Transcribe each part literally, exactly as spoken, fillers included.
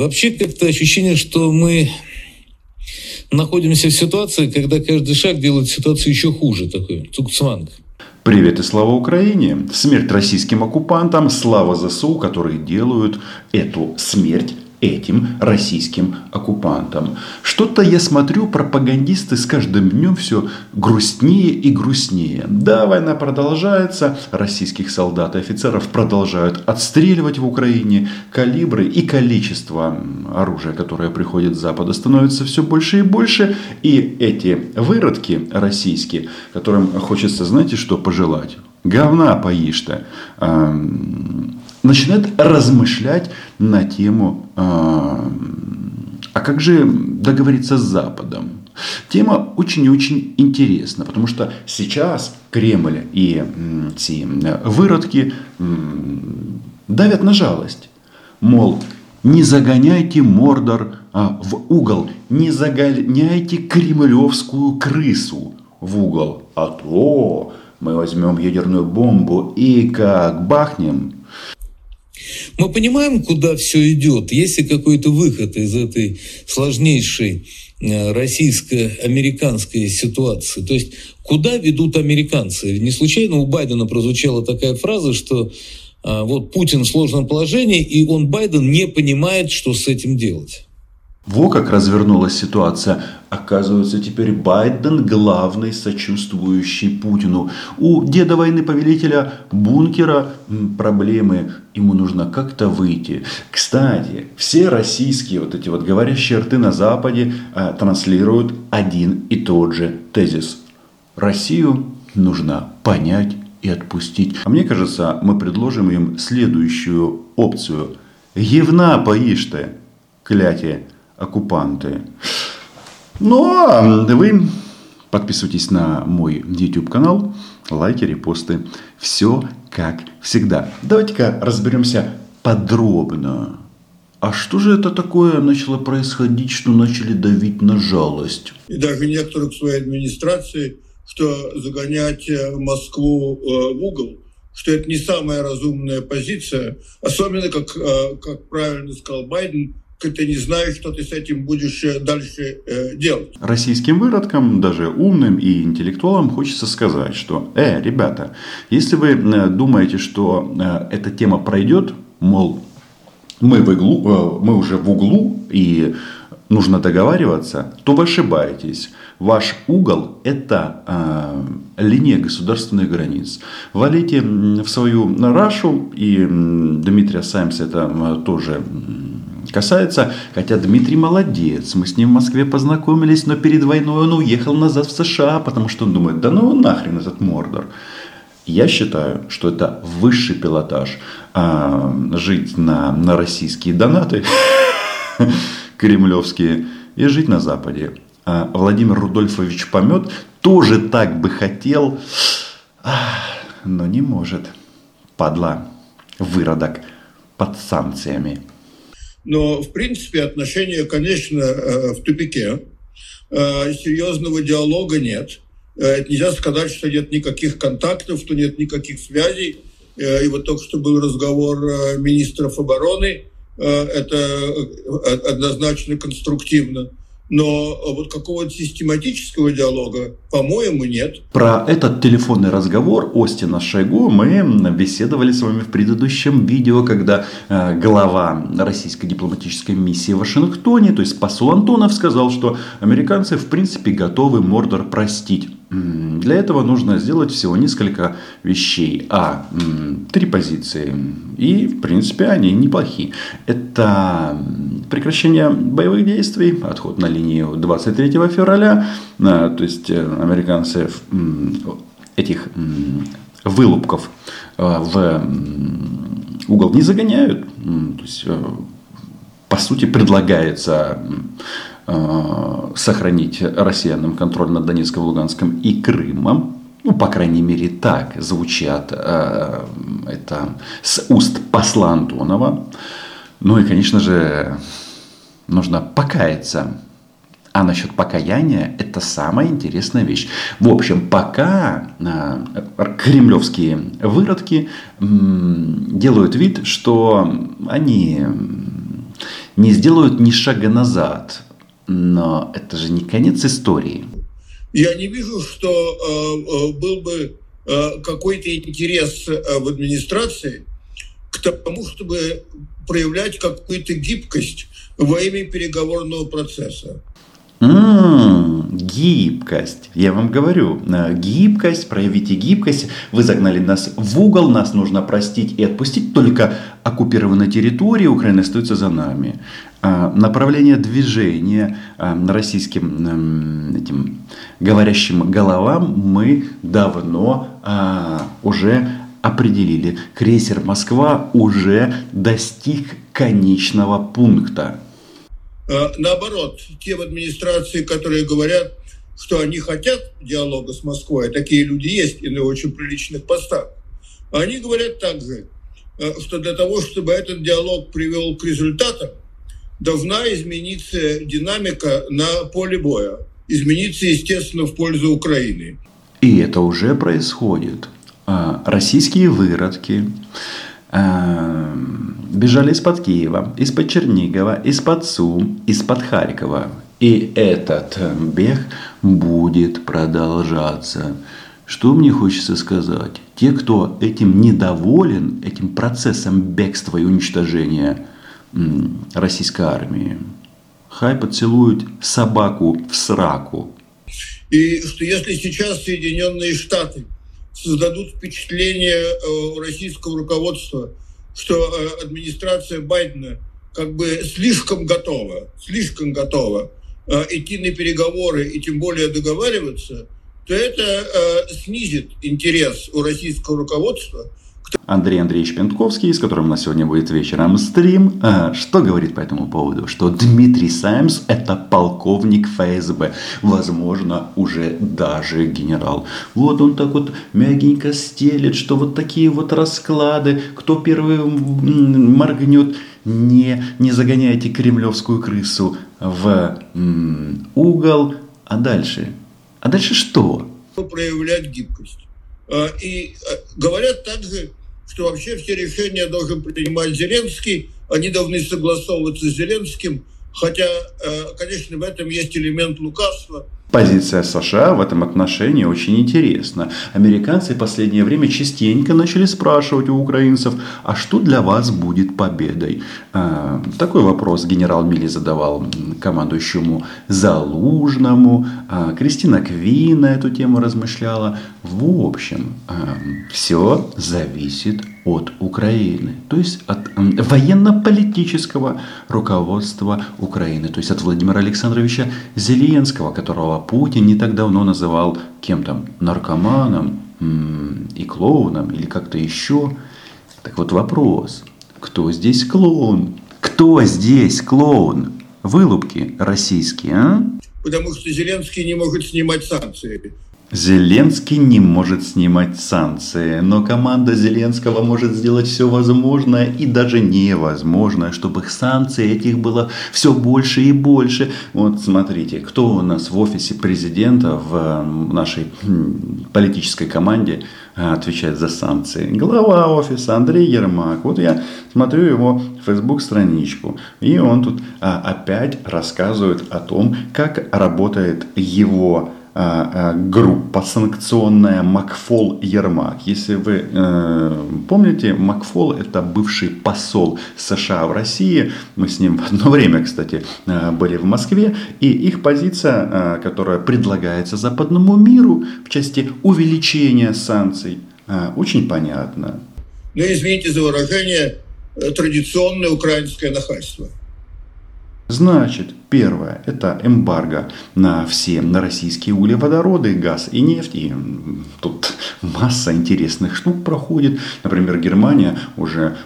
Вообще как-то ощущение, что мы находимся в ситуации, когда каждый шаг делает ситуацию еще хуже. Такой цукцванг. Привет и слава Украине! Смерть российским оккупантам, слава ЗСУ, которые делают эту смерть этим российским оккупантам. Что-то я смотрю, пропагандисты с каждым днем все грустнее и грустнее. Да, война продолжается, российских солдат и офицеров продолжают отстреливать в Украине. Калибры и количество оружия, которое приходит с Запада, становится все больше и больше. И эти выродки российские, которым хочется, знаете, что пожелать? Говна поишь-то. Начинает размышлять на тему, а, а как же договориться с Западом. Тема очень и очень интересна, потому что сейчас Кремль и эти выродки давят на жалость. Мол, не загоняйте Мордор а, в угол, не загоняйте кремлевскую крысу в угол, а то мы возьмем ядерную бомбу и как бахнем. Мы понимаем, куда все идет. Есть ли какой-то выход из этой сложнейшей российско-американской ситуации? То есть, куда ведут американцы? Не случайно у Байдена прозвучала такая фраза, что а, вот Путин в сложном положении, и он, Байден, не понимает, что с этим делать. Во как развернулась ситуация. Оказывается, теперь Байден главный сочувствующий Путину. У деда войны повелителя бункера проблемы. Ему нужно как-то выйти. Кстати, все российские вот эти вот говорящие рты на Западе э, транслируют один и тот же тезис. Россию нужно понять и отпустить. А мне кажется, мы предложим им следующую опцию. Гевна поишь ты, клятие. Оккупанты. Но вы подписывайтесь на мой YouTube канал, лайки, репосты. Все как всегда. Давайте-ка разберемся подробно. А что же это такое начало происходить, что начали давить на жалость? И даже некоторых своей администрации, что загонять Москву в угол, что это не самая разумная позиция. Особенно, как, как правильно сказал Байден, ты не знаешь, что ты с этим будешь дальше э, делать. Российским выродкам, даже умным и интеллектуалам хочется сказать, что, э, ребята, если вы э, думаете, что э, эта тема пройдет, мол, мы, в иглу, э, мы уже в углу и нужно договариваться, то вы ошибаетесь. Ваш угол – это э, линия государственных границ. Валите в свою рашу, и Дмитрия Саймса это тоже касается, хотя Дмитрий молодец, мы с ним в Москве познакомились, но перед войной он уехал назад в США, потому что он думает, да ну нахрен этот Мордор. Я считаю, что это высший пилотаж. А, жить на, на российские донаты, кремлевские, и жить на Западе. А, Владимир Рудольфович Помет тоже так бы хотел, но не может. Падла, выродок под санкциями. Но, в принципе, отношения, конечно, в тупике. Серьезного диалога нет. Нельзя сказать, что нет никаких контактов, что нет никаких связей. И вот только что был разговор министров обороны. Это однозначно конструктивно. Но вот какого-то систематического диалога, по-моему, нет. Про этот телефонный разговор Остина с Шойгу мы беседовали с вами в предыдущем видео, когда э, глава российской дипломатической миссии в Вашингтоне, то есть посол Антонов, сказал, что американцы в принципе готовы Мордор простить. Для этого нужно сделать всего несколько вещей. А, три позиции. И, в принципе, они неплохи. Это прекращение боевых действий, отход на линию двадцать третьего февраля. То есть, американцы этих вылупков в угол не загоняют. То есть, по сути, предлагается сохранить россиянам контроль над Донецком, Луганском и Крымом. Ну, по крайней мере, так звучат э, это с уст посла Антонова. Ну и, конечно же, нужно покаяться. А насчет покаяния – это самая интересная вещь. В общем, пока э, кремлевские выродки э, делают вид, что они не сделают ни шага назад. Но это же не конец истории. Я не вижу, что э, был бы э, какой-то интерес э, в администрации к тому, чтобы проявлять какую-то гибкость во имя переговорного процесса. М-м, гибкость. Я вам говорю, гибкость, проявите гибкость. Вы загнали нас в угол, нас нужно простить и отпустить. Только оккупированная территория Украины остается за нами. Направление движения российским этим говорящим головам мы давно уже определили. Крейсер «Москва» уже достиг конечного пункта. Наоборот, те в администрации, которые говорят, что они хотят диалога с Москвой, такие люди есть и на очень приличных постах, они говорят также, что для того, чтобы этот диалог привел к результатам, должна измениться динамика на поле боя. Измениться, естественно, в пользу Украины. И это уже происходит. Российские выродки бежали из-под Киева, из-под Чернигова, из-под Сум, из-под Харькова. И этот бег будет продолжаться. Что мне хочется сказать? Те, кто этим недоволен, этим процессом бегства и уничтожения российской армии, хай поцелуют собаку в сраку. И что если сейчас Соединенные Штаты создадут впечатление у российского руководства, что администрация Байдена как бы слишком готова, слишком готова идти на переговоры и тем более договариваться, то это снизит интерес у российского руководства. Андрей Андреевич Пентковский, с которым у нас сегодня будет вечером стрим, что говорит по этому поводу? Что Дмитрий Саймс – это полковник ФСБ, возможно, уже даже генерал. Вот он так вот мягенько стелит, что вот такие вот расклады, кто первый моргнет, не, не загоняйте кремлевскую крысу в м, угол. А дальше? А дальше что? Проявлять гибкость. И говорят также, что вообще все решения должен принимать Зеленский, они должны согласовываться с Зеленским, хотя, конечно, в этом есть элемент лукавства. Позиция США в этом отношении очень интересна. Американцы в последнее время частенько начали спрашивать у украинцев, а что для вас будет победой? Такой вопрос генерал Милли задавал командующему Залужному. Кристина Квин на эту тему размышляла. В общем, все зависит от Украины. То есть от военно-политического руководства Украины. То есть от Владимира Александровича Зеленского, которого Путин не так давно называл кем там, наркоманом м- и клоуном или как-то еще. Так вот вопрос, кто здесь клоун? Кто здесь клоун? Вылупки российские, а? Потому что Зеленский не может снимать санкции. Зеленский не может снимать санкции, но команда Зеленского может сделать все возможное и даже невозможное, чтобы их санкций этих было все больше и больше. Вот смотрите, кто у нас в офисе президента, в нашей политической команде отвечает за санкции? Глава офиса Андрей Ермак. Вот я смотрю его Facebook-страничку, и он тут опять рассказывает о том, как работает его группа санкционная Макфол Ермак. Если вы э, помните, Макфол — это бывший посол США в России. Мы с ним в одно время, кстати, были в Москве. И их позиция, которая предлагается западному миру в части увеличения санкций, очень понятна. Ну, извините за выражение, традиционное украинское нахальство. Значит, первое – это эмбарго на все на российские углеводороды, газ и нефть. И тут масса интересных штук проходит. Например, Германия уже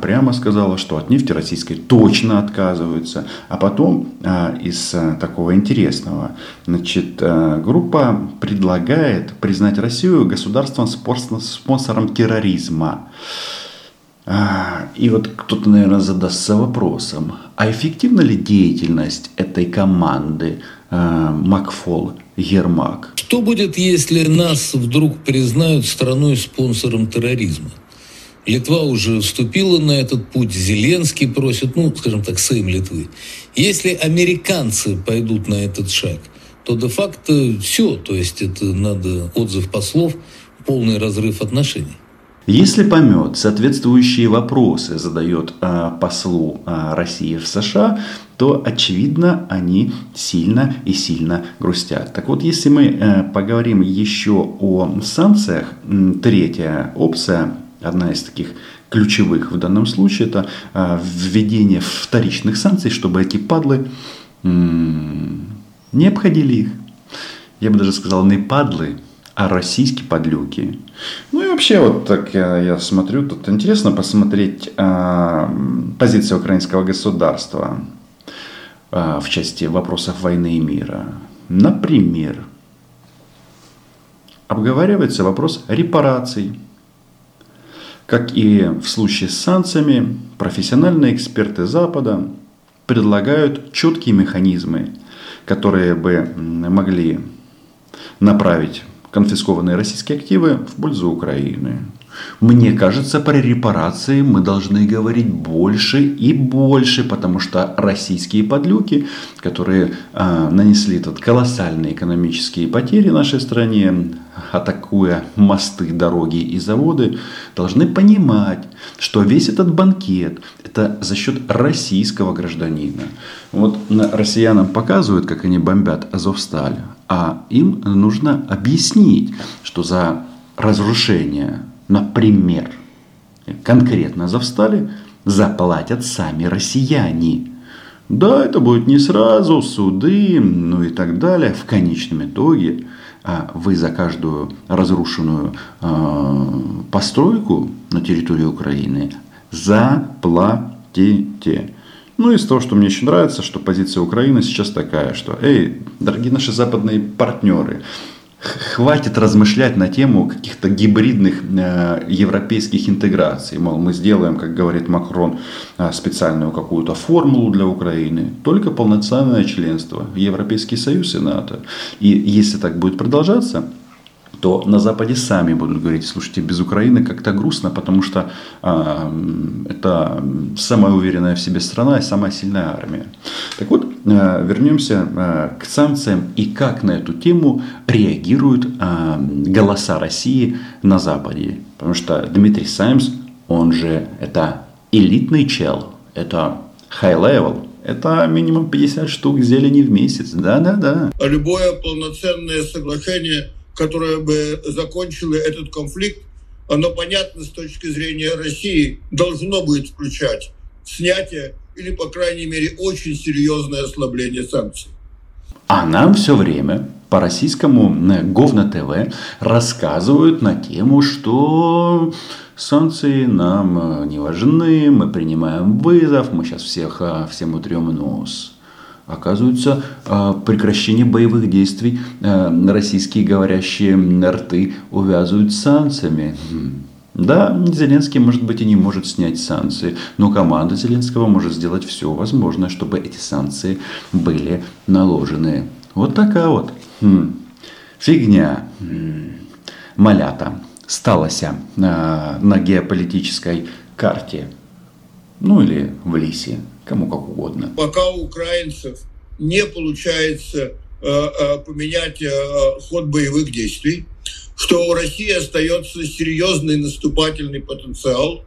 прямо сказала, что от нефти российской точно отказываются. А потом из такого интересного, значит, группа предлагает признать Россию государством спонсором терроризма. И вот кто-то, наверное, задастся вопросом, а эффективна ли деятельность этой команды э, Макфол Ермак? Что будет, если нас вдруг признают страной-спонсором терроризма? Литва уже вступила на этот путь, Зеленский просит, ну, скажем так, Сейм Литвы. Если американцы пойдут на этот шаг, то де-факто все, то есть это надо отзыв послов, полный разрыв отношений. Если Помет соответствующие вопросы задает э, послу э, России в США, то, очевидно, они сильно и сильно грустят. Так вот, если мы э, поговорим еще о санкциях, третья опция, одна из таких ключевых в данном случае, это э, введение вторичных санкций, чтобы эти падлы э, не обходили их. Я бы даже сказал, не падлы, а российские подлюки. Ну и вообще, вот так я, я смотрю, тут интересно посмотреть э, позицию украинского государства э, в части вопросов войны и мира. Например, обговаривается вопрос репараций. Как и в случае с санкциями, профессиональные эксперты Запада предлагают четкие механизмы, которые бы могли направить конфискованные российские активы в пользу Украины. Мне кажется, про репарации мы должны говорить больше и больше, потому что российские подлюки, которые э, нанесли этот колоссальные экономические потери нашей стране, атакуя мосты, дороги и заводы, должны понимать, что весь этот банкет – это за счет российского гражданина. Вот россиянам показывают, как они бомбят Азовсталь. А им нужно объяснить, что за разрушение, например, конкретно Азовстали, заплатят сами россияне. Да, это будет не сразу, суды, ну и так далее. В конечном итоге вы за каждую разрушенную постройку на территории Украины заплатите. Ну, из того, что мне еще нравится, что позиция Украины сейчас такая, что, эй, дорогие наши западные партнеры, хватит размышлять на тему каких-то гибридных э, европейских интеграций. Мол, мы сделаем, как говорит Макрон, специальную какую-то формулу для Украины. Только полноценное членство в Европейский Союз и НАТО. И если так будет продолжаться, то на Западе сами будут говорить, слушайте, без Украины как-то грустно, потому что э, это самая уверенная в себе страна и самая сильная армия. Так вот, э, вернемся э, к санкциям и как на эту тему реагируют э, голоса России на Западе. Потому что Дмитрий Саймс, он же это элитный чел, это high-level. Это минимум пятьдесят штук зелени в месяц, да-да-да. Любое полноценное соглашение, которая бы закончила этот конфликт, оно, понятно, с точки зрения России, должно будет включать снятие или, по крайней мере, очень серьезное ослабление санкций. А нам все время по российскому Говно ТВ рассказывают на тему, что санкции нам не важны, мы принимаем вызов, мы сейчас всех, всем утрем нос. Оказывается, прекращение боевых действий российские говорящие рты увязывают с санкциями. Да, Зеленский, может быть, и не может снять санкции, но команда Зеленского может сделать все возможное, чтобы эти санкции были наложены. Вот такая вот фигня, малята, сталася на геополитической карте, ну или в лисе. Кому как угодно. Пока у украинцев не получается э, поменять э, ход боевых действий, что у России остается серьезный наступательный потенциал.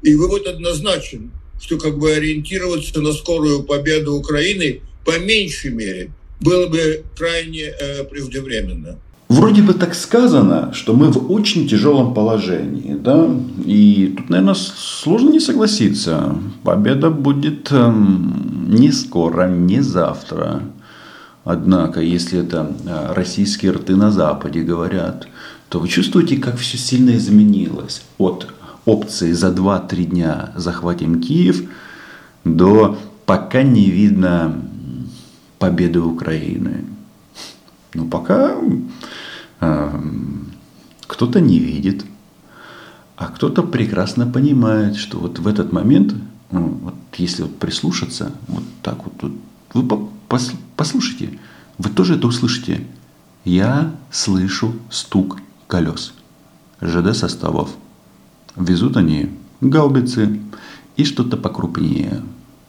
И вывод однозначен, что как бы ориентироваться на скорую победу Украины по меньшей мере было бы крайне э, преждевременно. Вроде бы так сказано, что мы в очень тяжелом положении, да, и тут, наверное, сложно не согласиться. Победа будет не скоро, не завтра. Однако, если это российские рты на Западе говорят, то вы чувствуете, как все сильно изменилось от опции за два-три дня захватим Киев до пока не видно победы Украины. Ну, пока э, кто-то не видит, а кто-то прекрасно понимает, что вот в этот момент, ну, вот если вот прислушаться, вот так вот, вот вы по- пос- послушайте, вы тоже это услышите. Я слышу стук колес ЖД составов. Везут они гаубицы и что-то покрупнее.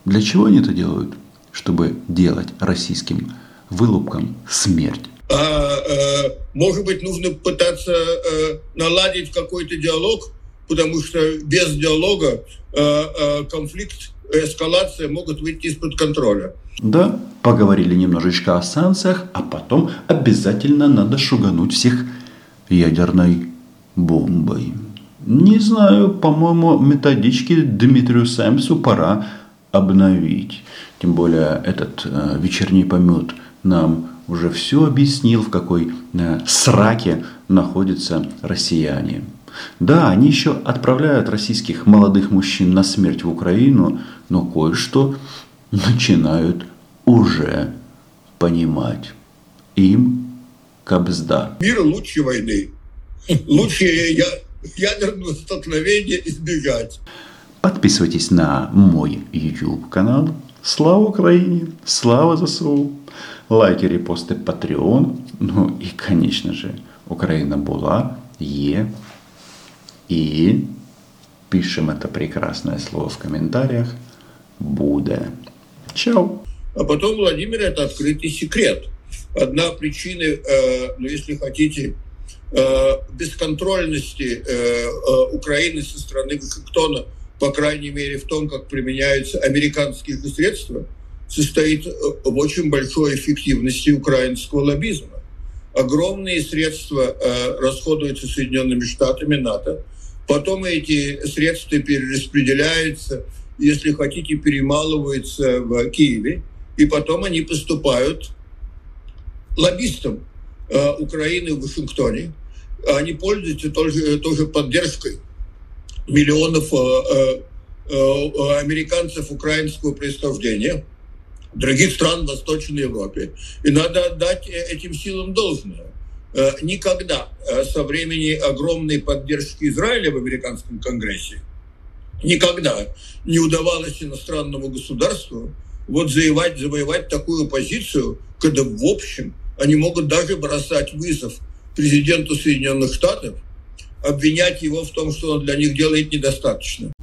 Для чего они это делают? Чтобы делать российским вылупкам смерть. А, э, может быть, нужно пытаться э, наладить какой-то диалог, потому что без диалога э, э, конфликт, эскалация могут выйти из-под контроля. Да, поговорили немножечко о санкциях, а потом обязательно надо шугануть всех ядерной бомбой. Не знаю, по-моему, методички Дмитрию Саймсу пора обновить. Тем более этот э, вечерний помет нам уже все объяснил, в какой э, сраке находятся россияне. Да, они еще отправляют российских молодых мужчин на смерть в Украину, но кое-что начинают уже понимать. Им кабзда. Мир лучше войны. Лучше ядерного столкновения избежать. Подписывайтесь на мой YouTube-канал. Слава Украине! Слава ЗСУ! Лайки, репосты, Patreon. Ну и, конечно же, Украина была, е... И пишем это прекрасное слово в комментариях. Буде. Чао. А потом, Владимир, это открытый секрет. Одна причина, э, ну если хотите, э, бесконтрольности э, э, Украины со стороны Вашингтона, по крайней мере в том, как применяются американские средства, состоит в очень большой эффективности украинского лоббизма. Огромные средства э, расходуются Соединенными Штатами, НАТО. Потом эти средства перераспределяются, если хотите, перемалываются в Киеве. И потом они поступают лоббистам э, Украины в Вашингтоне. Они пользуются тоже, тоже поддержкой миллионов э, э, американцев украинского происхождения, других стран Восточной Европы. И надо отдать этим силам должное. Никогда со времени огромной поддержки Израиля в американском конгрессе никогда не удавалось иностранному государству вот завоевать, завоевать такую позицию, когда в общем они могут даже бросать вызов президенту Соединенных Штатов, обвинять его в том, что он для них делает недостаточно.